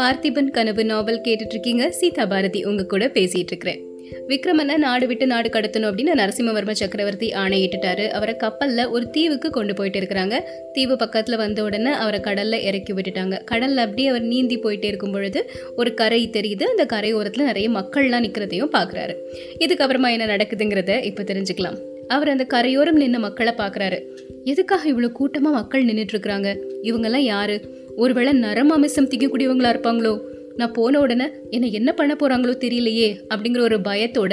பார்த்திபன் கனவு நாவல் கேட்டுட்டு இருக்கீங்க. சீதா பாரதி உங்க கூட பேசிட்டு இருக்கிறேன். விக்கிரமன நாடு விட்டு நாடு கடத்தணும் அப்படின்னு நரசிம்மவர்ம சக்கரவர்த்தி ஆணையிட்டுட்டாரு. அவரை கப்பல்ல ஒரு தீவுக்கு கொண்டு போயிட்டு இருக்கிறாங்க. தீவு பக்கத்துல வந்த உடனே அவரை கடல்ல இறக்கி விட்டுட்டாங்க. கடல்ல அப்படியே அவர் நீந்தி போயிட்டே இருக்கும் பொழுது ஒரு கரை தெரியுது. அந்த கரை ஓரத்துல நிறைய மக்கள்லாம் நிக்கிறதையும் பாக்குறாரு. இதுக்கப்புறமா என்ன நடக்குதுங்கிறத இப்ப தெரிஞ்சுக்கலாம். அவர் அந்த கரையோரம் நின்று மக்களை பாக்குறாரு. எதுக்காக இவ்வளவு கூட்டமா மக்கள் நின்றுட்டு இருக்கிறாங்க? இவங்கெல்லாம் யாரு? ஒருவேளை நரம் அமிசம் திக்கக்கூடியவங்களா இருப்பாங்களோ? நான் போன உடனே என்ன பண்ண போகிறாங்களோ தெரியலையே அப்படிங்கிற ஒரு பயத்தோட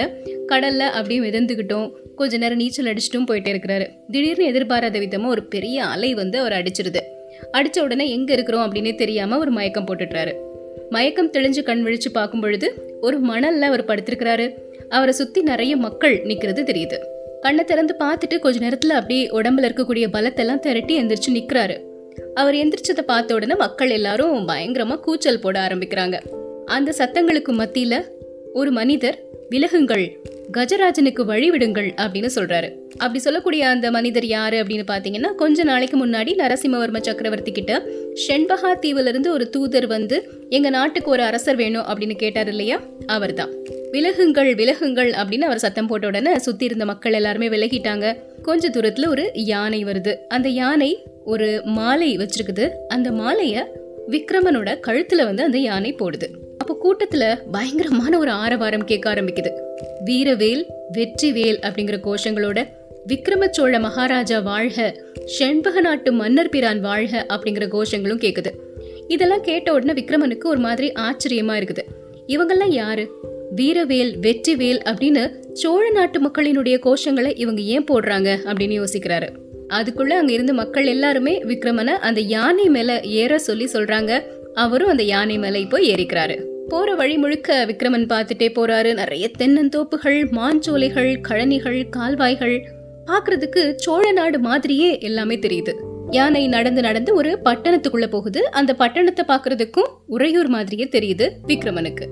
கடலில் அப்படியே மிதந்துக்கிட்டோம் கொஞ்ச நேரம் நீச்சல் அடிச்சுட்டும் போயிட்டே இருக்கிறாரு. திடீர்னு எதிர்பாராத விதமாக ஒரு பெரிய அலை வந்து அவர் அடிச்சிருது. அடித்த உடனே எங்கே இருக்கிறோம் அப்படின்னே தெரியாமல் ஒரு மயக்கம் போட்டுடுறாரு. மயக்கம் தெளிஞ்சு கண் விழிச்சு பார்க்கும் பொழுது ஒரு மணலில் அவர் படுத்திருக்கிறாரு. அவரை சுற்றி நிறைய மக்கள் நிற்கிறது தெரியுது. கண்ணை திறந்து பார்த்துட்டு கொஞ்ச நேரத்தில் அப்படியே உடம்புல இருக்கக்கூடிய பலத்தெல்லாம் திரட்டி எந்திரிச்சு நிற்கிறாரு. அவர் எந்திரிச்சதை பார்த்த உடனே மக்கள் எல்லாரும் பயங்கரமா கூச்சல் போட ஆரம்பிக்கிறாங்க. அந்த சத்தங்களுக்கு மத்தியில ஒரு மனிதர், விலகுங்கள், கஜராஜனுக்கு வழிவிடுங்கள் அப்படின்னு சொல்றாரு. அப்படி சொல்லக்கூடிய அந்த மனிதர் யாரு அப்படின்னு பாத்தீங்கன்னா, கொஞ்ச நாளைக்கு முன்னாடி நரசிம்மவர்ம சக்கரவர்த்தி கிட்ட செண்பகத் தீவுல இருந்து ஒரு தூதர் வந்து எங்க நாட்டுக்கு ஒரு அரசர் வேணும் அப்படின்னு கேட்டார் இல்லையா, அவர் தான். விலகுங்கள் விலகுங்கள் அப்படின்னு அவர் சத்தம் போட்ட உடனே சுத்தி இருந்த மக்கள் எல்லாருமே விலகிட்டாங்க. கொஞ்ச தூரத்துல ஒரு யானை வருது. அந்த யானை ஒரு மாலை வச்சிருக்குது. அந்த மாலைய விக்ரமனோட கழுத்துல வந்து அந்த யானை போடுது. அப்போ கூட்டத்துல பயங்கரமான ஒரு ஆரவாரம் கேட்க ஆரம்பிக்குது. வீரவேல் வெற்றி வேல் அப்படிங்கிற கோஷங்களோட விக்ரம சோழ மகாராஜா வாழ்க, செண்பக நாட்டு மன்னர் பிரான் வாழ்க அப்படிங்கிற கோஷங்களும் கேக்குது. இதெல்லாம் கேட்ட உடனே விக்ரமனுக்கு ஒரு மாதிரி ஆச்சரியமா இருக்குது. இவங்கெல்லாம் யாரு? வீரவேல் வெற்றி வேல் அப்படின்னு சோழ நாட்டு மக்களினுடைய கோஷங்களை இவங்க ஏன் போடுறாங்க அப்படின்னு யோசிக்கிறாரு. அதுக்குள்ள அங்க இருந்த மக்கள் எல்லாருமே விக்ரமனை அந்த யானை மேல ஏற சொல்லி சொல்றாங்க. அவரும் அந்த யானை மேல இப்போ ஏறிக்கிறாரு. போற வழி முழுக்க விக்ரமன் பார்த்துட்டே போறாரு. நிறைய தென்னந்தோப்புகள், மாஞ்சோலைகள், கழனிகள், கால்வாய்கள், பாக்குறதுக்கு சோழ நாடு மாதிரியே எல்லாமே தெரியுது. யானை நடந்து நடந்து ஒரு பட்டணத்துக்குள்ள போகுது. அந்த பட்டணத்தை பாக்குறதுக்கும் உறையூர் மாதிரியே தெரியுது விக்ரமனுக்கு.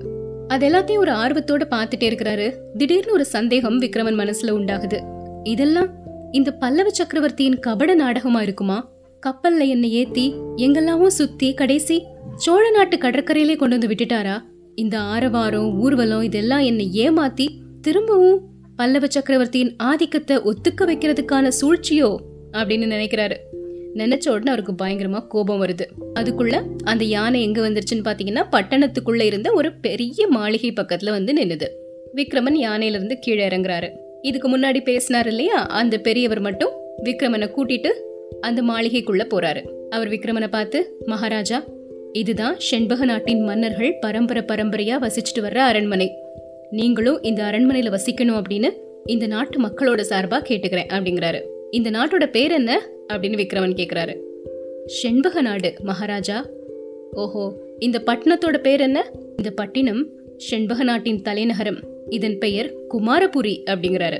அது எல்லாத்தையும் ஒரு ஆர்வத்தோட பார்த்துட்டே இருக்கிறாரு. திடீர்னு ஒரு சந்தேகம் விக்ரமன் மனசுல உண்டாகுது. இதெல்லாம் இந்த பல்லவ சக்கரவர்த்தியின் கபட நாடகமா இருக்குமா? கப்பல்ல என்னை ஏத்தி எங்கெல்லாமோ சுத்தி கடைசி சோழ நாட்டு கடற்கரையிலே கொண்டு வந்து விட்டுட்டாரா? இந்த ஆரவாரம் ஊர்வலம் இதெல்லாம் என்னை ஏமாத்தி திரும்பவும் பல்லவ சக்கரவர்த்தியின் ஆதிக்கத்தை ஒத்துக்க வைக்கிறதுக்கான சூழ்ச்சியோ அப்படின்னு நினைக்கிறாரு. நினைச்ச உடனே அவருக்கு பயங்கரமா கோபம் வருது. அதுக்குள்ள அந்த யானை எங்க வந்துருச்சுன்னு பாத்தீங்கன்னா, பட்டணத்துக்குள்ள இருந்த ஒரு பெரிய மாளிகை பக்கத்துல வந்து நின்னுது. விக்ரமன் யானையில இருந்து கீழே இறங்குறாரு. இதுக்கு முன்னாடி பேசினார் இல்லையா, அந்த பெரியவர் மட்டும் விக்ரமனை கூட்டிட்டு அந்த மாளிகைக்குள்ள போறாரு. அவர் விக்ரமனை பார்த்து, மகாராஜா, இதுதான் செண்பக நாட்டின் மன்னர்கள் பரம்பரை பரம்பரையா வசிச்சுட்டு வர்ற அரண்மனை. நீங்களும் இந்த அரண்மனையில வசிக்கணும் அப்படின்னு இந்த நாட்டு மக்களோட சார்பா கேட்டுக்கிறேன் அப்படிங்கிறாரு. இந்த நாட்டோட பேர் என்ன அப்படின்னு விக்ரமன் கேட்கிறாரு. செண்பக நாடு மகாராஜா. ஓஹோ, இந்த பட்டணத்தோட பேர் என்ன? இந்த பட்டினம் செண்பக நாட்டின் தலைநகரம். இதன் பெயர் குமாரபுரி அப்படிங்கிறாரு.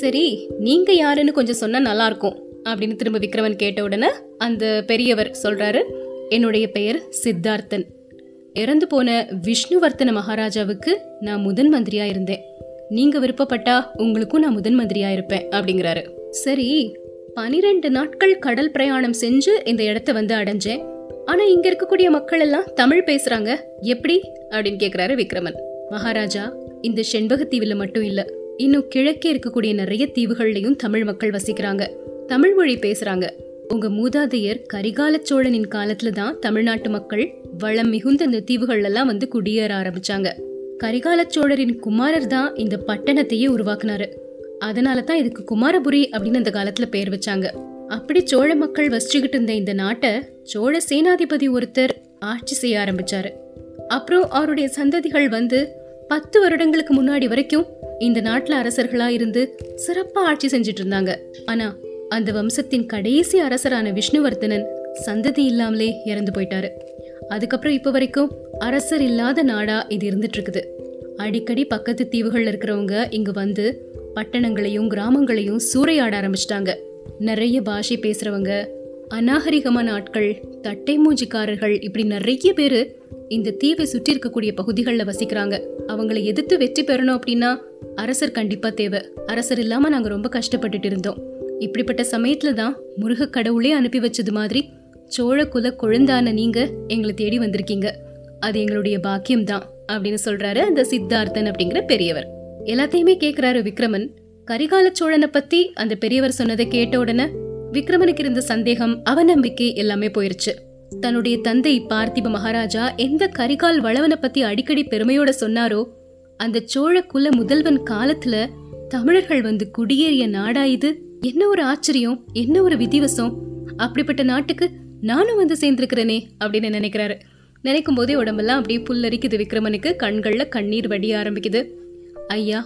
சரி, நீங்க யாருன்னு கொஞ்சம் சொன்னா நல்லா இருக்கும் அப்படின்னு திரும்ப விக்ரமன் கேட்ட உடனே அந்த பெரியவர் சொல்றாரு, என்னுடைய பெயர் சித்தார்த்தன். இறந்து போன விஷ்ணுவர்தன மகாராஜாவுக்கு நான் முதன் மந்திரியா இருந்தேன். நீங்க விருப்பப்பட்டா உங்களுக்கும் நான் முதன் மந்திரியா இருப்பேன் அப்படிங்கிறாரு. சரி, 12 நாட்கள் கடல் பிரயாணம் செஞ்சு இந்த இடத்த வந்து அடைஞ்சேன். ஆனா இங்க இருக்கக்கூடிய மக்கள் எல்லாம் தமிழ் பேசுறாங்க, எப்படி அப்படின்னு கேக்குறாரு விக்ரமன். மகாராஜா, இந்த செண்பகத் தீவுல மட்டும் இல்ல, இன்னும் கிழக்கே இருக்கக்கூடிய நிறைய தீவுகள்லயும் தமிழ் மக்கள் வசிக்கிறாங்க, தமிழ் மொழி பேசுறாங்க. உங்க மூதாதையர் கரிகால சோழனின் காலத்துல தான் தமிழ்நாட்டு மக்கள் வளம் மிகுந்த இந்த தீவுகள்லாம் வந்து குடியேற ஆரம்பிச்சாங்க. கரிகால சோழரின் குமாரர் தான் இந்த பட்டணத்தையே உருவாக்குனாரு. அதனால தான் இதுக்கு குமாரபுரி அப்படின்னு அந்த காலத்துல பேர் வச்சாங்க. அப்படி சோழ மக்கள் வசிச்சுக்கிட்டு இருந்த இந்த நாட்டை சோழ சேனாதிபதி ஒருத்தர் ஆட்சி செய்ய ஆரம்பிச்சாரு. அப்புறம் அவருடைய சந்ததிகள் வந்து 10 வருடங்களுக்கு முன்னாடி வரைக்கும் இந்த நாட்டுல அரசர்களா இருந்து சிறப்பா ஆட்சி செஞ்சிட்டு இருந்தாங்க. ஆனா அந்த வம்சத்தின் கடைசி அரசரான விஷ்ணுவர்தனன் சந்ததி இல்லாமலே இறந்து போயிட்டாரு. அதுக்கப்புறம் இப்ப வரைக்கும் அரசர் இல்லாத நாடா இது இருந்துட்டு இருக்குது. அடிக்கடி பக்கத்து தீவுகள்ல இருக்கிறவங்க இங்க வந்து பட்டணங்களையும் கிராமங்களையும் சூறையாட ஆரம்பிச்சிட்டாங்க. நிறைய பாஷை பேசுறவங்க, அநாகரிகமான ஆட்கள், தட்டை மூஞ்சிக்காரர்கள், இப்படி நிறைய பேரு இந்த தீவை சுற்றி இருக்கக்கூடிய பகுதிகளில் வசிக்கிறாங்க. அவங்களை எதிர்த்து வெற்றி பெறணும் அப்படின்னா அரசர் கண்டிப்பா தேவை. அரசர் இல்லாம நாங்க ரொம்ப கஷ்டப்பட்டுட்டு இருந்தோம். இப்படிப்பட்ட சமயத்துல தான் முருக கடவுளே அனுப்பி வச்சது மாதிரி சோழ குல கொழுந்தான நீங்க எங்களை தேடி வந்திருக்கீங்க. அது எங்களுடைய பாக்கியம்தான் அப்படின்னு சொல்றாரு அந்த சித்தார்த்தன் அப்படிங்கிற பெரியவர். எல்லாத்தையுமே கேக்குறாரு விக்ரமன். கரிகால சோழனை பத்தி அந்த பெரியவர் சொன்னதை கேட்ட உடனே விக்ரமனுக்கு இருந்த சந்தேகம், அவநம்பிக்கை எல்லாமே போயிருச்சு. தன்னுடைய தந்தை பார்த்திப மகாராஜா எந்த கரிகால் வளவனை பத்தி அடிக்கடி பெருமையோட சொன்னாரோ, அந்த சோழ குல முதல்வன் காலத்துல தமிழர்கள் வந்து குடியேறிய நாடா இது, என்ன ஒரு ஆச்சரியம், என்ன ஒரு விதிவசம், அப்படிப்பட்ட நாட்டுக்கு நானும் வந்து சேர்ந்திருக்கிறேனே அப்படின்னு நினைக்கிறாரு. நினைக்கும் போதே உடம்பெல்லாம் அப்படியே புல்லரிக்குது விக்ரமனுக்கு. கண்கள்ல கண்ணீர் வடிய ஆரம்பிக்குது. ஐயா,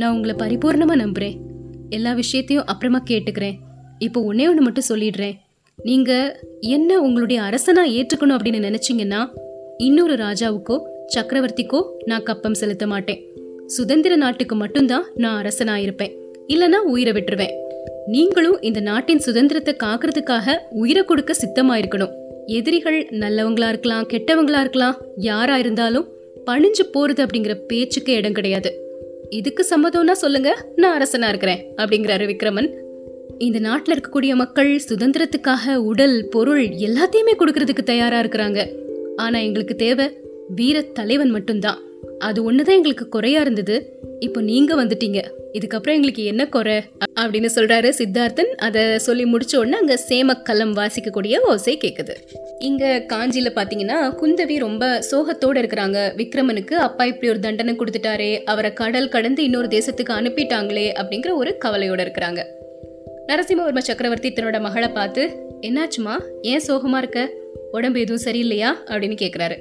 நான் உங்களை பரிபூர்ணமா நம்புறேன். எல்லா விஷயத்தையும் அப்புறமா கேட்டுக்கிறேன். இப்போ ஒன்னே ஒன்று மட்டும் சொல்லிடுறேன். நீங்க என்ன உங்களுடைய அரசனா ஏற்றுக்கணும் அப்படின்னு நினைச்சிங்கன்னா இன்னொரு ராஜாவுக்கோ சக்கரவர்த்திக்கோ நான் கப்பம் செலுத்த மாட்டேன். சுதந்திர நாட்டுக்கு மட்டும்தான் நான் அரசனா இருப்பேன். இல்லைன்னா உயிரை விட்டுருவேன். நீங்களும் இந்த நாட்டின் சுதந்திரத்தை காக்கிறதுக்காக உயிரை கொடுக்க சித்தமாயிருக்கணும். எதிரிகள் நல்லவங்களா இருக்கலாம், கெட்டவங்களா இருக்கலாம், யாரா இருந்தாலும் பணிஞ்சு போறது அப்படிங்கிற பேச்சுக்கு இடம் கிடையாது. இதுக்கு சம்மதம்னா சொல்லுங்க, நான் அரசனா இருக்கிறேன் அப்படிங்கிறாரு விக்ரமன். இந்த நாட்டில் இருக்கக்கூடிய மக்கள் சுதந்திரத்துக்காக உடல் பொருள் எல்லாத்தையுமே கொடுக்கறதுக்கு தயாரா இருக்கிறாங்க. ஆனா எங்களுக்கு தேவை வீர தலைவன் மட்டும்தான். அது ஒண்ணுதான் எங்களுக்கு குறையா இருந்தது. இப்போ நீங்க வந்துட்டீங்க, இதுக்கப்புறம் எங்களுக்கு என்ன குறை அப்படின்னு சொல்றாரு சித்தார்த்தன். அதை சொல்லி முடிச்ச உடனே அங்க சேமக்கலம் வாசிக்கக்கூடிய ஓசை கேக்குது. இங்க காஞ்சியில பாத்தீங்கன்னா குந்தவி ரொம்ப சோகத்தோட இருக்கிறாங்க. விக்ரமனுக்கு அப்பா இப்படி ஒரு தண்டனை கொடுத்துட்டாரே, அவரை கடல் கடந்து இன்னொரு தேசத்துக்கு அனுப்பிட்டாங்களே அப்படிங்கிற ஒரு கவலையோட இருக்கிறாங்க. நரசிம்மவர்ம சக்கரவர்த்தி தன்னோட மகளை பார்த்து, என்னாச்சுமா, ஏன் சோகமா இருக்க, உடம்பு எதுவும் சரியில்லையா அப்படின்னு கேட்குறாரு.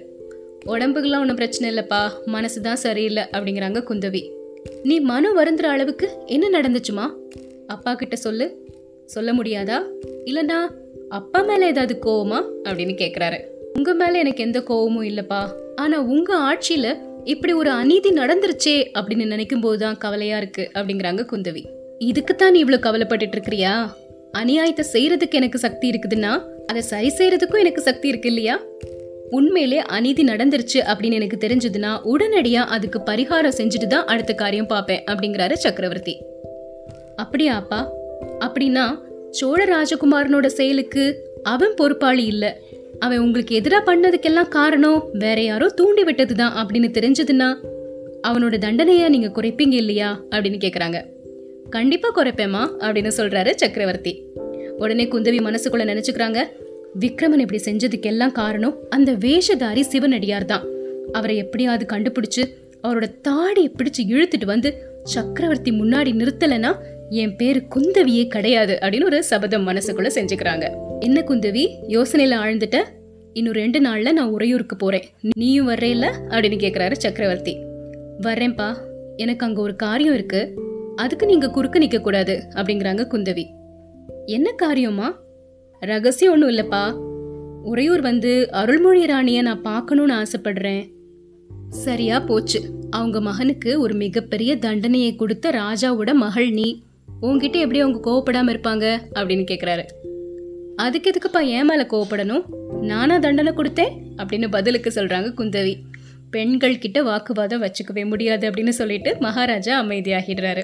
உடம்புக்கெல்லாம் ஒன்றும் பிரச்சனை இல்லைப்பா, மனசு தான் சரியில்லை அப்படிங்கிறாங்க குந்தவி. நீ மனம் வருந்துற அளவுக்கு என்ன நடந்துச்சுமா? அப்பா கிட்ட சொல்லு, சொல்ல முடியாதா? இல்லைனா அப்பா மேலே ஏதாவது கோவமா அப்படின்னு கேட்குறாரு. உங்கள் மேலே எனக்கு எந்த கோவமும் இல்லைப்பா, ஆனால் உங்கள் ஆட்சியில் இப்படி ஒரு அநீதி நடந்துருச்சே அப்படின்னு நினைக்கும் போது தான் கவலையாக இருக்கு அப்படிங்கிறாங்க குந்தவி. இதுக்குத்தான் நீ இவ்வளோ கவலைப்பட்டு இருக்கிறியா? அநியாயத்தை செய்யறதுக்கு எனக்கு சக்தி இருக்குதுன்னா அதை சரி செய்யறதுக்கும் எனக்கு சக்தி இருக்கு இல்லையா? உண்மையிலே அநீதி நடந்துருச்சு அப்படின்னு எனக்கு தெரிஞ்சதுன்னா உடனடியா அதுக்கு பரிகாரம் செஞ்சுட்டு தான் அடுத்த காரியம் பார்ப்பேன் அப்படிங்கிறாரு சக்கரவர்த்தி. அப்படியாப்பா? அப்படின்னா சோழ ராஜகுமாரனோட செயலுக்கு அவன் பொறுப்பாளி இல்லை, அவன் உங்களுக்கு எதிராக பண்ணதுக்கெல்லாம் காரணம் வேற யாரோ தூண்டி விட்டது தான் அப்படின்னு தெரிஞ்சதுன்னா அவனோட தண்டனையா நீங்க குறைப்பீங்க இல்லையா அப்படின்னு கேட்குறாங்க. கண்டிப்பா குறைப்பேமா அப்படின்னு சொல்றாரு சக்கரவர்த்தி. உடனே குந்தவி மனசுக்குள்ள நினைச்சுக்கிறாங்க, விக்ரமன் இப்படி செஞ்சதுக்கெல்லாம் காரணம் அந்த வேஷதாரி சிவனடியார் தான். அவரை எப்படியாவது கண்டுபிடிச்சு அவரோட தாடியை பிடிச்சு இழுத்துட்டு வந்து சக்கரவர்த்தி முன்னாடி நிறுத்தலைன்னா என் பேரு குந்தவியே கிடையாது அப்படின்னு ஒரு சபதம் மனசுக்குள்ள செஞ்சுக்கிறாங்க. என்ன குந்தவி யோசனையில ஆழ்ந்துட்ட? இன்னும் 2 நாள்ல நான் உறையூருக்கு போறேன், நீயும் வர்றேல்ல அப்படின்னு கேட்குறாரு சக்கரவர்த்தி. வர்றேன்பா, எனக்கு அங்க ஒரு காரியம் இருக்கு, அதுக்கு நீங்க குறுக்க நிக்க கூடாது அப்படிங்கிறாங்க குந்தவி. என்ன காரியமா? ரகசியம் ஒன்றும் இல்லைப்பா, உறையூர் வந்து அருள்மொழி ராணியை நான் பார்க்கணும்னு ஆசைப்படுறேன். சரியா போச்சு, அவங்க மகனுக்கு ஒரு மிகப்பெரிய தண்டனையை கொடுத்த ராஜாவோட மகள் நீ, உங்ககிட்ட எப்படி அவங்க கோவப்படாம இருப்பாங்க அப்படின்னு கேட்குறாரு. அதுக்கு எதுக்குப்பா ஏன் மேல கோவப்படணும், நானா தண்டனை கொடுத்தேன் அப்படின்னு பதிலுக்கு சொல்றாங்க குந்தவி. பெண்கள் கிட்ட வாக்குவாதம் வச்சுக்கவே முடியாது அப்படின்னு சொல்லிட்டு மகாராஜா அமைதியாகிடுறாரு.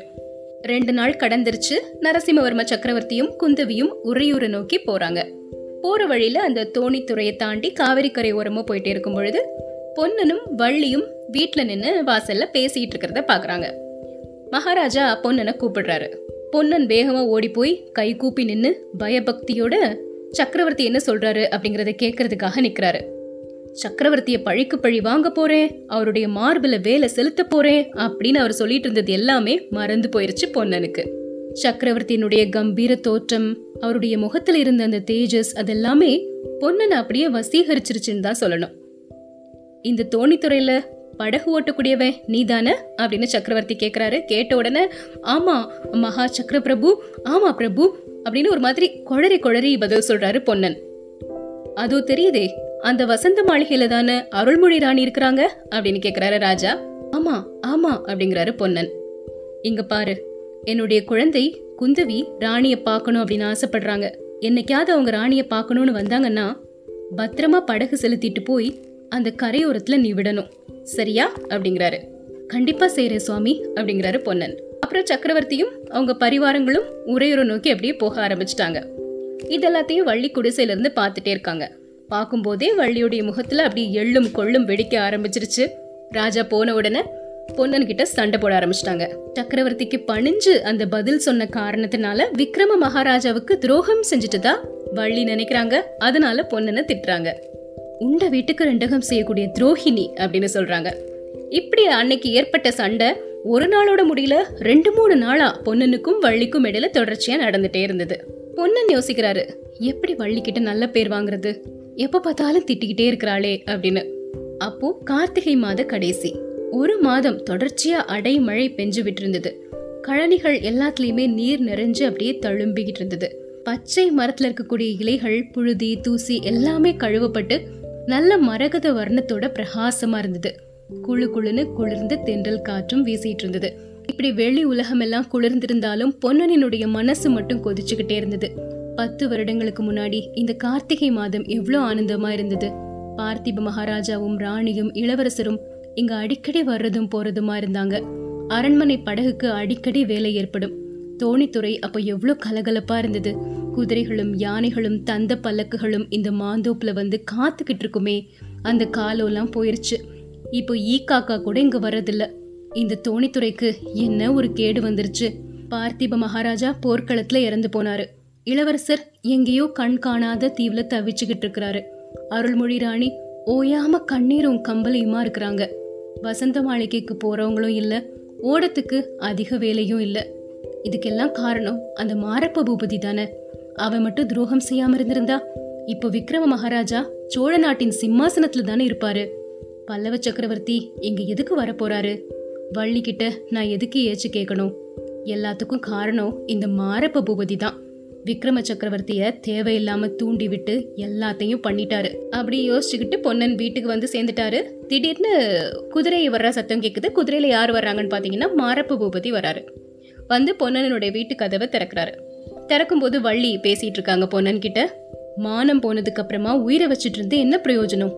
2 நாள் கடந்துருச்சு. நரசிம்மவர்ம சக்கரவர்த்தியும் குந்தவியும் உறையூரை நோக்கி போறாங்க. போற வழியில அந்த தோணித்துறையை தாண்டி காவிரி கரை ஓரமா போயிட்டு இருக்கும் பொழுது பொன்னனும் வள்ளியும் வீட்டுல நின்று வாசல்ல பேசிட்டு இருக்கிறத பாக்குறாங்க. மகாராஜா பொன்னனை கூப்பிடுறாரு. பொன்னன் வேகமா ஓடி போய் கை கூப்பி நின்று பயபக்தியோட சக்கரவர்த்தி என்ன சொல்றாரு அப்படிங்கறத கேட்கறதுக்காக நிக்கிறாரு. சக்கரவர்த்தியை பழிக்கு பழி வாங்க போறேன், அவருடைய மார்பில வேலை செலுத்த போறேன் அப்படின்னு அவர் சொல்லிட்டு இருந்தது எல்லாமே மறந்து போயிருச்சு பொன்னனுக்கு. சக்கரவர்த்தியினுடைய கம்பீர தோற்றம், அவருடைய முகத்துல இருந்த அந்த தேஜஸ், அதெல்லாமே பொன்னனை அப்படியே வசீகரிச்சிருச்சுன்னு தான் சொல்லணும். இந்த தோணித்துறையில படகு ஓட்டக்கூடியவன் நீதானே அப்படின்னு சக்கரவர்த்தி கேட்கிறாரு. கேட்ட உடனே ஆமா மகா சக்கர பிரபு, ஆமா பிரபு அப்படின்னு ஒரு மாதிரி குழறி குழறி பதில் சொல்றாரு பொன்னன். அதோ தெரியுதே, அந்த வசந்த மாளிகையில தானே அருள்மொழி ராணி இருக்கிறாங்க அப்படின்னு கேக்குறாரு ராஜா. ஆமா ஆமா அப்படிங்கிறாரு பொன்னன். இங்க பாரு, என்னுடைய குழந்தை குந்தவி ராணிய பார்க்கணும் அப்படின்னு ஆசைப்படுறாங்க. என்னைக்காவது அவங்க ராணிய பார்க்கணும்னு வந்தாங்கன்னா பத்திரமா படகு செலுத்திட்டு போய் அந்த கரையோரத்துல நீ விடணும், சரியா அப்படிங்கிறாரு. கண்டிப்பா செய்யறேன் சுவாமி அப்படிங்கிறாரு பொன்னன். அப்புறம் சக்கரவர்த்தியும் அவங்க பரிவாரங்களும் உரையுற நோக்கி அப்படியே போக ஆரம்பிச்சுட்டாங்க. இதெல்லாத்தையும் வள்ளி குடிசையில இருந்து பார்த்துட்டே இருக்காங்க. பார்க்கும்போதே வள்ளியுடைய முகத்தில் அப்படி எள்ளும் கொள்ளும் வெடிக்க ஆரம்பிச்சிருச்சு. ராஜா போன உடனே பொன்னன்கிட்ட சண்டை போட ஆரம்பிச்சிட்டாங்க. சக்கரவர்த்திக்கு பணிஞ்சு அந்த பதில் சொன்ன காரணத்தினால விக்ரம மகாராஜாவுக்கு துரோகம் செஞ்சுட்டு தான் வள்ளி நினைக்கிறாங்க. அதனால பொன்னனை திட்டுறாங்க. உண்ட வீட்டுக்கு ரெண்டகம் செய்யக்கூடிய துரோகிணி அப்படின்னு சொல்றாங்க. இப்படி அன்னைக்கு ஏற்பட்ட சண்டை ஒரு நாளோட முடியல, 2-3 நாளா பொன்னனுக்கும் வள்ளிக்கும் இடையில தொடர்ச்சியா நடந்துட்டே இருந்தது. பொன்னன் யோசிக்கிறாரு, எப்படி வள்ளிக்கிட்ட நல்ல பேர் வாங்குறது, எப்ப பார்த்தாலும் திட்டிக்கிட்டே இருக்கிறாளே அப்படின்னு. அப்போ கார்த்திகை மாத கடைசி 1 மாதம் தொடர்ச்சியா அடைமழை பெஞ்சு விட்டு இருந்தது. கழனிகள் எல்லாத்துலயுமே நீர் நிறைஞ்சு அப்படியே தழும்பிக்கிட்டு இருந்தது. பச்சை மரத்துல இருக்கக்கூடிய இலைகள், புழுதி, தூசி எல்லாமே கழுவப்பட்டு நல்ல மரகத வர்ணத்தோட பிரகாசமா இருந்தது. குழு குழுன்னு குளிர்ந்து தென்றல் காற்றும் வீசிட்டு இருந்தது. இப்படி வெளி உலகம் எல்லாம் குளிர்ந்திருந்தாலும் பொன்னனினுடைய மனசு மட்டும் கொதிச்சுக்கிட்டே இருந்தது. 10 வருடங்களுக்கு முன்னாடி இந்த கார்த்திகை மாதம் எவ்வளோ ஆனந்தமா இருந்தது. பார்த்திப மகாராஜாவும் ராணியும் இளவரசரும் இங்க அடிக்கடி வர்றதும் போறதுமா இருந்தாங்க. அரண்மனை படகுக்கு அடிக்கடி வேலை ஏற்படும். தோணித்துறை அப்போ எவ்வளோ கலகலப்பா இருந்தது. குதிரைகளும் யானைகளும் தந்த பல்லக்குகளும் இந்த மாந்தோப்புல வந்து காத்துக்கிட்டு இருக்குமே. அந்த காலம்லாம் போயிருச்சு. இப்போ ஈ காக்கா கூட இங்க வர்றதில்ல. இந்த தோணித்துறைக்கு என்ன ஒரு கேடு வந்துருச்சு. பார்த்திப மகாராஜா போர்க்களத்துல இறந்து போனாரு. இளவரசர் எங்கேயோ கண் காணாத தீவுல தவிச்சுக்கிட்டு இருக்கிறாரு. அருள்மொழி ராணி ஓயாம கண்ணீரும் கம்பலையுமா இருக்கிறாங்க. வசந்த மாளிகைக்கு போறவங்களும் இல்ல, ஓடத்துக்கு அதிக வேலையும் இல்ல. இதுக்கெல்லாம் காரணம் அந்த மாறப்ப பூபதி தானே. அவன் மட்டும் துரோகம் செய்யாம இருந்திருந்தா இப்போ விக்ரம மகாராஜா சோழ நாட்டின் சிம்மாசனத்துல தானே இருப்பாரு. பல்லவ சக்கரவர்த்தி இங்க எதுக்கு வரப்போறாரு? வள்ளிக்கிட்ட நான் எதுக்கு ஏச்சு கேட்கணும்? எல்லாத்துக்கும் காரணம் இந்த மாறப்ப பூபதி தான். விக்ரம சக்கரவர்த்திய தேவையில்லாம தூண்டி விட்டு எல்லாத்தையும் பண்ணிட்டாரு. அப்படி யோசிச்சுக்கிட்டு பொன்னன் வீட்டுக்கு வந்து சேர்ந்துட்டாரு. திடீர்னு குதிரை வர்ற சத்தம் கேட்குது. குதிரையில யார் வர்றாங்கன்னு பாத்தீங்கன்னா மாறப்ப பூபதி வராரு. வந்து பொன்னனுடைய வீட்டு கதவை திறக்கிறாரு. திறக்கும்போது வள்ளி பேசிட்டு இருக்காங்க பொன்னன் கிட்ட. மானம் போனதுக்கு அப்புறமா உயிரை வச்சுட்டு இருந்து என்ன பிரயோஜனம்?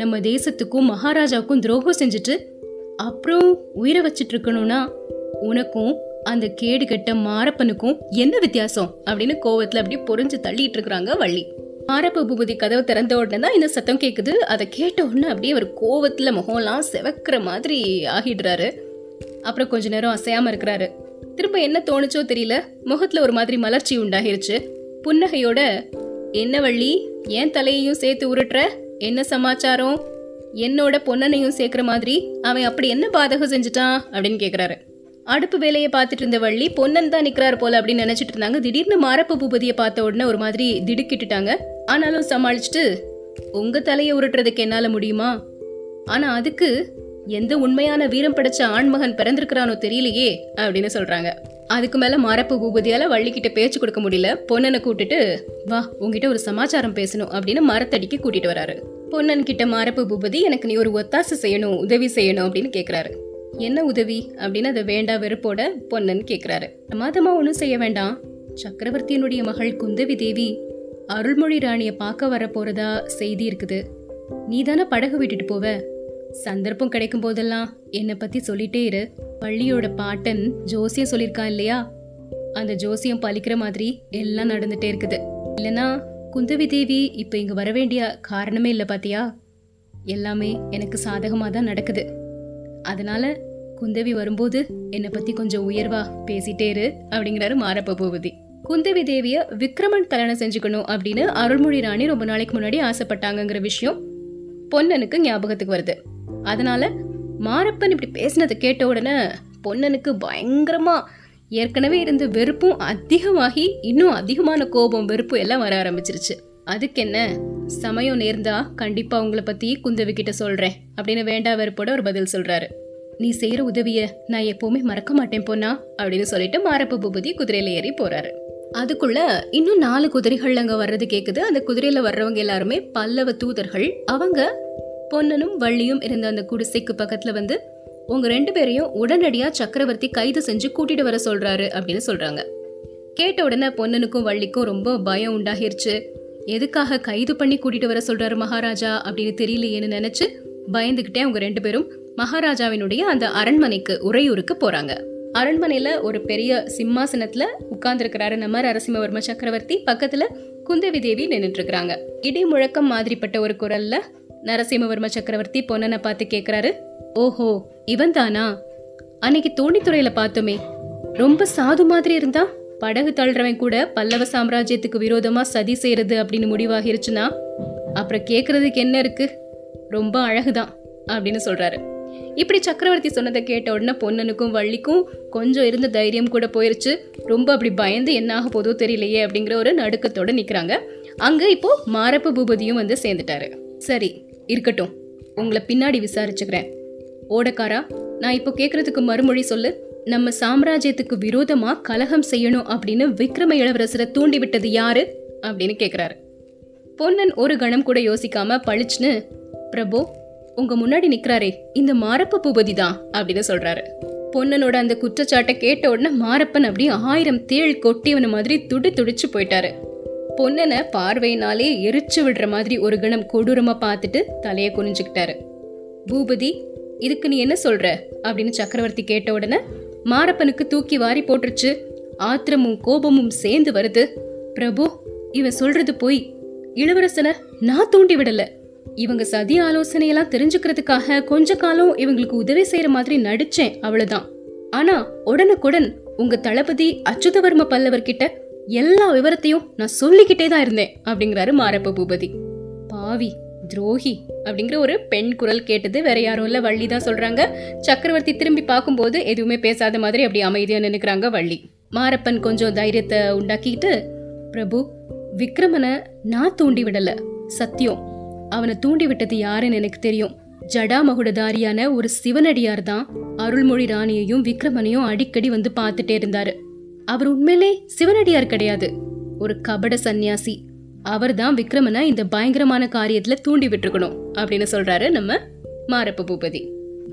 நம்ம தேசத்துக்கும் மகாராஜாவுக்கும் துரோகம் செஞ்சுட்டு அப்புறம் உயிரை வச்சுட்டு இருக்கணும்னா உனக்கும் அந்த கேடு கெட்ட மாறப்பனுக்கும் என்ன வித்தியாசம் அப்படின்னு கோவத்துல அப்படி பொறிஞ்சு தள்ளிட்டு இருக்கிறாங்க வள்ளி. மாறப்ப பூபதி கதவை திறந்த உடனே தான் இந்த சத்தம் கேட்குது. அதை கேட்ட உடனே அப்படியே அவர் கோவத்துல முகம்லாம் செவக்கிற மாதிரி ஆகிடுறாரு. அப்புறம் கொஞ்ச நேரம் அசையாம இருக்கிறாரு. திரும்ப என்ன தோணுச்சோ தெரியல, முகத்துல ஒரு மாதிரி மலர்ச்சி உண்டாகிருச்சு. புன்னகையோட, என்ன வள்ளி, ஏன் தலையையும் சேர்த்து உருட்டுற? என்ன சமாச்சாரம்? என்னோட பொன்னனையும் சேர்க்கிற மாதிரி அவன் அப்படி என்ன பாதகம் செஞ்சுட்டான் அப்படின்னு கேட்குறாரு. அடுப்பு வேலையை பார்த்துட்டு இருந்த வள்ளி பொன்னன் தான் நிற்கிறார் போல அப்படின்னு நினச்சிட்டு இருந்தாங்க. திடீர்னு மாறப்ப பூபதியை பார்த்த உடனே ஒரு மாதிரி திடுக்கிட்டுட்டாங்க. ஆனாலும் சமாளிச்சுட்டு, உங்கள் தலையை உருட்டுறதுக்கு என்னால் முடியுமா? ஆனால் அதுக்கு எந்த உண்மையான வீரம் படைச்ச ஆண்மகன் பிறந்திருக்கிறானோ தெரியலையே அப்படின்னு சொல்கிறாங்க. அதுக்கு மேலே மாறப்ப பூபதியால் வள்ளிக்கிட்ட பேச்சு கொடுக்க முடியல. பொன்னனை கூட்டிட்டு, வா உங்ககிட்ட ஒரு சமாச்சாரம் பேசணும் அப்படின்னு மரத்தடிக்கு கூட்டிட்டு வராரு. பொன்னன் கிட்ட மாறப்ப பூபதி, எனக்கு நீ ஒரு ஒத்தாசை செய்யணும், உதவி செய்யணும் அப்படின்னு கேட்குறாரு. என்ன உதவி அப்படின்னு அதை வேண்டா வெறுப்போட பொன்னன் கேட்குறாரு. பிரமாதமாக ஒன்றும் செய்ய வேண்டாம். சக்கரவர்த்தியினுடைய மகள் குந்தவி தேவி அருள்மொழி ராணியை பார்க்க வர போறதா செய்தி இருக்குது. நீ தானே படகு விட்டுட்டு போவ. சந்தர்ப்பம் கிடைக்கும் போதெல்லாம் என்னை பற்றி சொல்லிட்டே இரு. பள்ளியோட பாட்டன் ஜோசியம் சொல்லியிருக்கான் இல்லையா, அந்த ஜோசியம் பழிக்கிற மாதிரி எல்லாம் நடந்துகிட்டே இருக்குது. இல்லைன்னா குந்தவி தேவி இப்போ இங்கே வர வேண்டிய காரணமே இல்லை. பார்த்தியா, எல்லாமே எனக்கு சாதகமாக தான் நடக்குது. அதனால் குந்தவி வரும்போது என்னை பற்றி கொஞ்சம் உயர்வாக பேசிட்டே இரு அப்படிங்கிறாரு மாறப்ப பூபதி. குந்தவி தேவியை விக்ரமன் கல்யாணம் செஞ்சுக்கணும் அப்படின்னு அருள்மொழி ராணி ரொம்ப நாளைக்கு முன்னாடி ஆசைப்பட்டாங்கங்கிற விஷயம் பொன்னனுக்கு ஞாபகத்துக்கு வருது. அதனால மாறப்பன் இப்படி பேசினதை கேட்ட உடனே பொன்னனுக்கு பயங்கரமா ஏற்கனவே இருந்த வெறுப்பும் அதிகமாகி இன்னும் அதிகமான கோபம், வெறுப்பு எல்லாம் வர ஆரம்பிச்சிருச்சு. அதுக்கு என்ன, சமயம் நேர்ந்தா கண்டிப்பா உங்களை பத்தி குந்தவி கிட்ட சொல்றேன் அப்படின்னு வேண்டா வெறுப்போட ஒரு பதில் சொல்றாரு. நீ செய்யற உதவிய நான் எப்பவுமே மறக்க மாட்டேன் பொன்னா அப்படின்னு சொல்லிட்டு மாறப்ப பூபதி குதிரையில ஏறி போறாரு. அதுக்குள்ள இன்னும் 4 குதிரைகள் அங்க வர்றது கேக்குது. அந்த குதிரையில வர்றவங்க எல்லாருமே பல்லவ தூதர்கள். அவங்க பொன்னனும் வள்ளியும் இருந்த அந்த குடிசைக்கு பக்கத்துல வந்து, உங்க 2 பேரையும் உடனடியா சக்கரவர்த்தி கைது செஞ்சு கூட்டிட்டு வர சொல்றாரு அப்படின்னு சொல்றாங்க. கேட்ட உடனே பொன்னனுக்கும் வள்ளிக்கும் ரொம்ப பயம் உண்டாகிருச்சு. எதுக்காக கைது பண்ணி கூட்டிட்டு வர சொல்றாரு மகாராஜா அப்படின்னு தெரியலையேன்னு நினைச்சு பயந்துகிட்டே அவங்க 2 பேரும் மகாராஜாவினுடைய அந்த அரண்மனைக்கு, உறையூருக்கு போறாங்க. அரண்மனையில ஒரு பெரிய சிம்மாசனத்துல உட்கார்ந்து இருக்கிறாரு நம்ம நரசிம்மவர்ம சக்கரவர்த்தி. பக்கத்துல குந்தவி தேவி நின்றுட்டு இருக்கிறாங்க. இடி முழக்கம் மாதிரிப்பட்ட ஒரு குரல்ல நரசிம்மவர்ம சக்கரவர்த்தி பொன்னனை பார்த்து கேட்கிறாரு, ஓஹோ இவன் தானா? அன்னைக்கு தோணித்துறையில பார்த்தோமே, ரொம்ப சாது மாதிரி இருந்தா. படகு தள்ளுறவன் கூட பல்லவ சாம்ராஜ்யத்துக்கு விரோதமா சதி செய்யறது அப்படின்னு முடிவாகிருச்சுன்னா அப்புறம் கேட்கறதுக்கு என்ன இருக்கு? ரொம்ப அழகுதான் அப்படின்னு சொல்றாரு. இப்படி சக்கரவர்த்தி சொன்னதை கேட்ட உடனே பொன்னனுக்கும் வள்ளிக்கும் கொஞ்சம் இருந்த தைரியம் கூட போயிருச்சு. ரொம்ப அப்படி பயந்து என்னாக போதோ தெரியலையே அப்படிங்கிற ஒரு நடுக்கத்தோடு நிற்கிறாங்க. அங்கே இப்போது மாறப்ப பூபதியும் வந்து சேர்ந்துட்டாரு. சரி இருக்கட்டும், உங்களை பின்னாடி விசாரிச்சுக்கிறேன். ஓடக்காரா, நான் இப்போ கேட்குறதுக்கு மறுமொழி சொல்லு. நம்ம சாம்ராஜ்யத்துக்கு விரோதமாக கலகம் செய்யணும் அப்படின்னு விக்ரம இளவரசரை தூண்டி விட்டது யாரு அப்படின்னு கேட்குறாரு. பொன்னன் ஒரு கணம் கூட யோசிக்காம பழிச்சுன்னு, பிரபு உங்க முன்னாடி நிக்கிறாரே இந்த மாறப்ப பூபதி தான் அப்படின்னு சொல்றாரு. பொன்னனோட அந்த குற்றச்சாட்டை கேட்ட உடனே மாறப்பன் அப்படியே 1000 தேள் கொட்டியவன மாதிரி துடிச்சு போயிட்டாரு. பொன்னனை பார்வையினாலே எரிச்சு விடுற மாதிரி ஒரு கணம் கொடூரமா பார்த்துட்டு தலையை குனிஞ்சுக்கிட்டாரு. பூபதி, இதுக்கு நீ என்ன சொல்ற அப்படின்னு சக்கரவர்த்தி கேட்ட உடனே மாறப்பனுக்கு தூக்கி வாரி போட்டுருச்சு. ஆத்திரமும் கோபமும் சேர்ந்து வருது. பிரபு, இவன் சொல்றது போய், இளவரசனை நான் தூண்டி விடல. இவங்க சதி ஆலோசனையெல்லாம் தெரிஞ்சுக்கிறதுக்காக கொஞ்ச காலம் இவங்களுக்கு உதவி செய்யற மாதிரி நடிச்சேன், அவ்வளவுதான். ஆனா உடனுக்குடன் உங்க தளபதி அச்சுதவர்ம பல்லவர்கிட்ட எல்லா விவரத்தையும் நான் சொல்லிக்கிட்டே தான் இருந்தேன் அப்படிங்கிறாரு மாறப்ப பூபதி. பாவி, துரோகி அப்படிங்கிற ஒரு பெண் குரல் கேட்டது. வேற யாரும் இல்ல, வள்ளி தான் சொல்றாங்க. சக்கரவர்த்தி திரும்பி பார்க்கும்போது எதுவுமே பேசாத மாதிரி அப்படி அமைதியா நினைக்கிறாங்க வள்ளி. மாறப்பன் கொஞ்சம் தைரியத்தை உண்டாக்கிட்டு, பிரபு விக்கிரமனை நான் தூண்டி விடல, சத்தியம். அவனை தூண்டி விட்டது யாருன்னு எனக்கு தெரியும். ஜடாமகுடதாரியான ஒரு சிவனடியார் தான் அருள்மொழி ராணியையும் விக்ரமனையும் அடிக்கடி வந்து பார்த்துட்டே இருந்தாரு. அவர் உண்மையிலே சிவனடியார் கிடையாது, ஒரு கபட சன்னியாசி. அவர் தான் விக்ரமனை இந்த பயங்கரமான காரியத்துல தூண்டி விட்டுருக்கணும் அப்படின்னு சொல்றாரு நம்ம மாறப்ப பூபதி.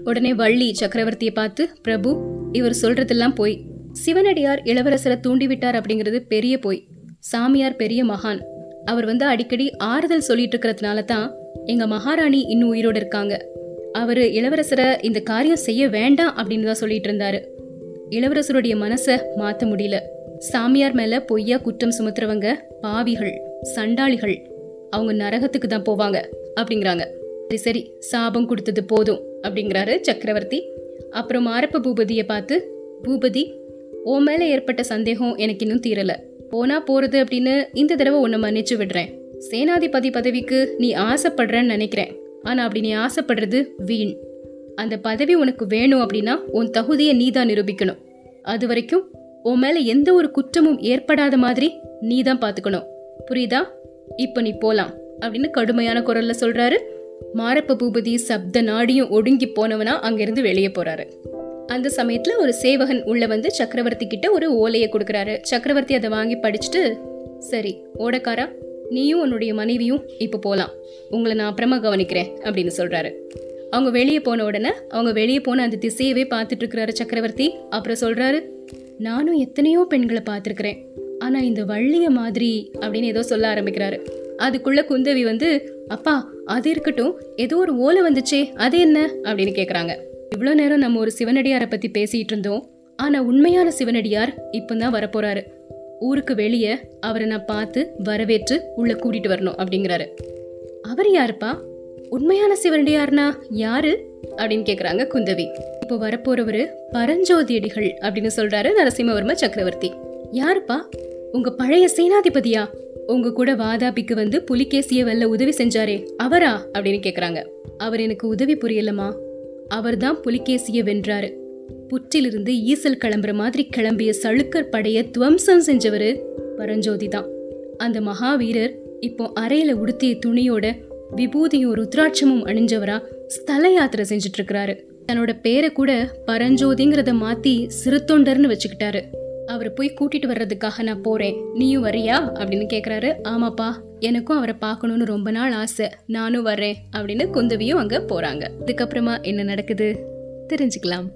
உடனே வள்ளி சக்கரவர்த்தியை பார்த்து, பிரபு இவர் சொல்றதெல்லாம் போய். சிவனடியார் இளவரசரை தூண்டி விட்டார் அப்படிங்கிறது பெரிய போய். சாமியார் பெரிய மகான். அவர் வந்து அடிக்கடி ஆறுதல் சொல்லிட்டு இருக்கிறதுனால தான் எங்க மகாராணி இன்னும் உயிரோடு இருக்காங்க. அவரு இளவரசரை இந்த காரியம் செய்ய வேண்டாம் அப்படின்னு தான் சொல்லிட்டு இருந்தாரு. இளவரசருடைய மனசை மாற்ற முடியல. சாமியார் மேல பொய்யா குற்றம் சுமத்துறவங்க பாவிகள், சண்டாளிகள். அவங்க நரகத்துக்கு தான் போவாங்க அப்படிங்கிறாங்க. சரி சரி, சாபம் கொடுத்தது போதும் அப்படிங்கிறாரு சக்கரவர்த்தி. அப்புறம் மாறப்ப பூபதியை பார்த்து, பூபதி ஓ மேல ஏற்பட்ட சந்தேகம் எனக்கு இன்னும் தீரல. போனா போறது அப்படின்னு இந்த தடவை உன்னை மன்னிச்சு விடுறேன். சேனாதிபதி பதவிக்கு நீ ஆசைப்படுறன்னு நினைக்கிறேன். ஆனா அப்படி நீ ஆசைப்படுறது வீண். அந்த பதவி உனக்கு வேணும் அப்படின்னா உன் தகுதியை நீதான் நிரூபிக்கணும். அது வரைக்கும் உன் மேல எந்த ஒரு குற்றமும் ஏற்படாத மாதிரி நீ தான் பாத்துக்கணும், புரியுதா? இப்ப நீ போலாம் அப்படின்னு கடுமையான குரல்ல சொல்றாரு. மாறப்ப பூபதி சப்த நாடியும் ஒடுங்கி போனவனா அங்கிருந்து வெளியே போறாரு. அந்த சமயத்துல ஒரு சேவகன் உள்ள வந்து சக்கரவர்த்தி கிட்ட ஒரு ஓலையை கொடுக்கறாரு. சக்கரவர்த்தி அதை வாங்கி படிச்சுட்டு, சரி ஓடக்காரா, நீயும் உன்னுடைய மனைவியும் இப்ப போலாம், உங்களை நான் அப்புறமா கவனிக்கிறேன் அப்படின்னு சொல்றாரு. அவங்க வெளியே போன உடனே அவங்க வெளியே போன அந்த திசையவே பார்த்துட்டு இருக்கிறாரு சக்கரவர்த்தி. அப்புறம் சொல்றாரு, நானும் எத்தனையோ பெண்களை பார்த்துருக்கிறேன், ஆனா இந்த வள்ளிய மாதிரி அப்படின்னு ஏதோ சொல்ல ஆரம்பிக்கிறாரு. அதுக்குள்ள குந்தவி வந்து, அப்பா அது இருக்கட்டும், ஏதோ ஒரு ஓலை வந்துச்சே அது என்ன அப்படின்னு கேட்குறாங்க. இவ்வளோ நேரம் நம்ம ஒரு சிவனடியாரை பற்றி பேசிகிட்டு இருந்தோம், ஆனால் உண்மையான சிவனடியார் இப்போ தான் வரப்போகிறாரு. ஊருக்கு வெளியே அவரை நான் பார்த்து வரவேற்று உள்ளே கூட்டிகிட்டு வரணும் அப்படிங்கிறாரு. அவர் யாருப்பா? உண்மையான சிவனடியார்னா யாரு அப்படின்னு கேட்குறாங்க குந்தவி. இப்போ வரப்போகிறவர் பரஞ்சோதி அடிகள் அப்படின்னு சொல்கிறாரு நரசிம்மவர்ம சக்கரவர்த்தி. யாருப்பா? உங்கள் பழைய சேனாதிபதியா? உங்கள் கூட வாதாபிக்கு வந்து புலிகேசியை வெல்ல உதவி செஞ்சாரே அவரா அப்படின்னு கேட்குறாங்க. அவர் எனக்கு உதவி புரியலமா, அவர்தான் புலிகேசிய வென்றாரு. புற்றிலிருந்து ஈசல் கிளம்புற மாதிரி கிளம்பிய சளுக்கர் படைய துவம்சம் செஞ்சவரு பரஞ்சோதி தான். அந்த மகாவீரர் இப்போ அறையில உடுத்திய துணியோட விபூதியும் ருத்ராட்சமும் அணிஞ்சவரா ஸ்தல யாத்திரை செஞ்சுட்டு இருக்கிறாரு. தன்னோட பேரை கூட பரஞ்சோதிங்கிறத மாத்தி சிறுத்தொண்டர்னு வச்சுக்கிட்டாரு. அவரை போய் கூட்டிட்டு வர்றதுக்காக நான் போறேன், நீயும் வரியா அப்படின்னு கேட்குறாரு. ஆமாப்பா, எனக்கும் அவரை பார்க்கணும்னு ரொம்ப நாள் ஆசை, நானும் வர்றேன் அப்படின்னு குந்தவியும் அங்கே போகிறாங்க. இதுக்கப்புறமா என்ன நடக்குது தெரிஞ்சுக்கலாம்.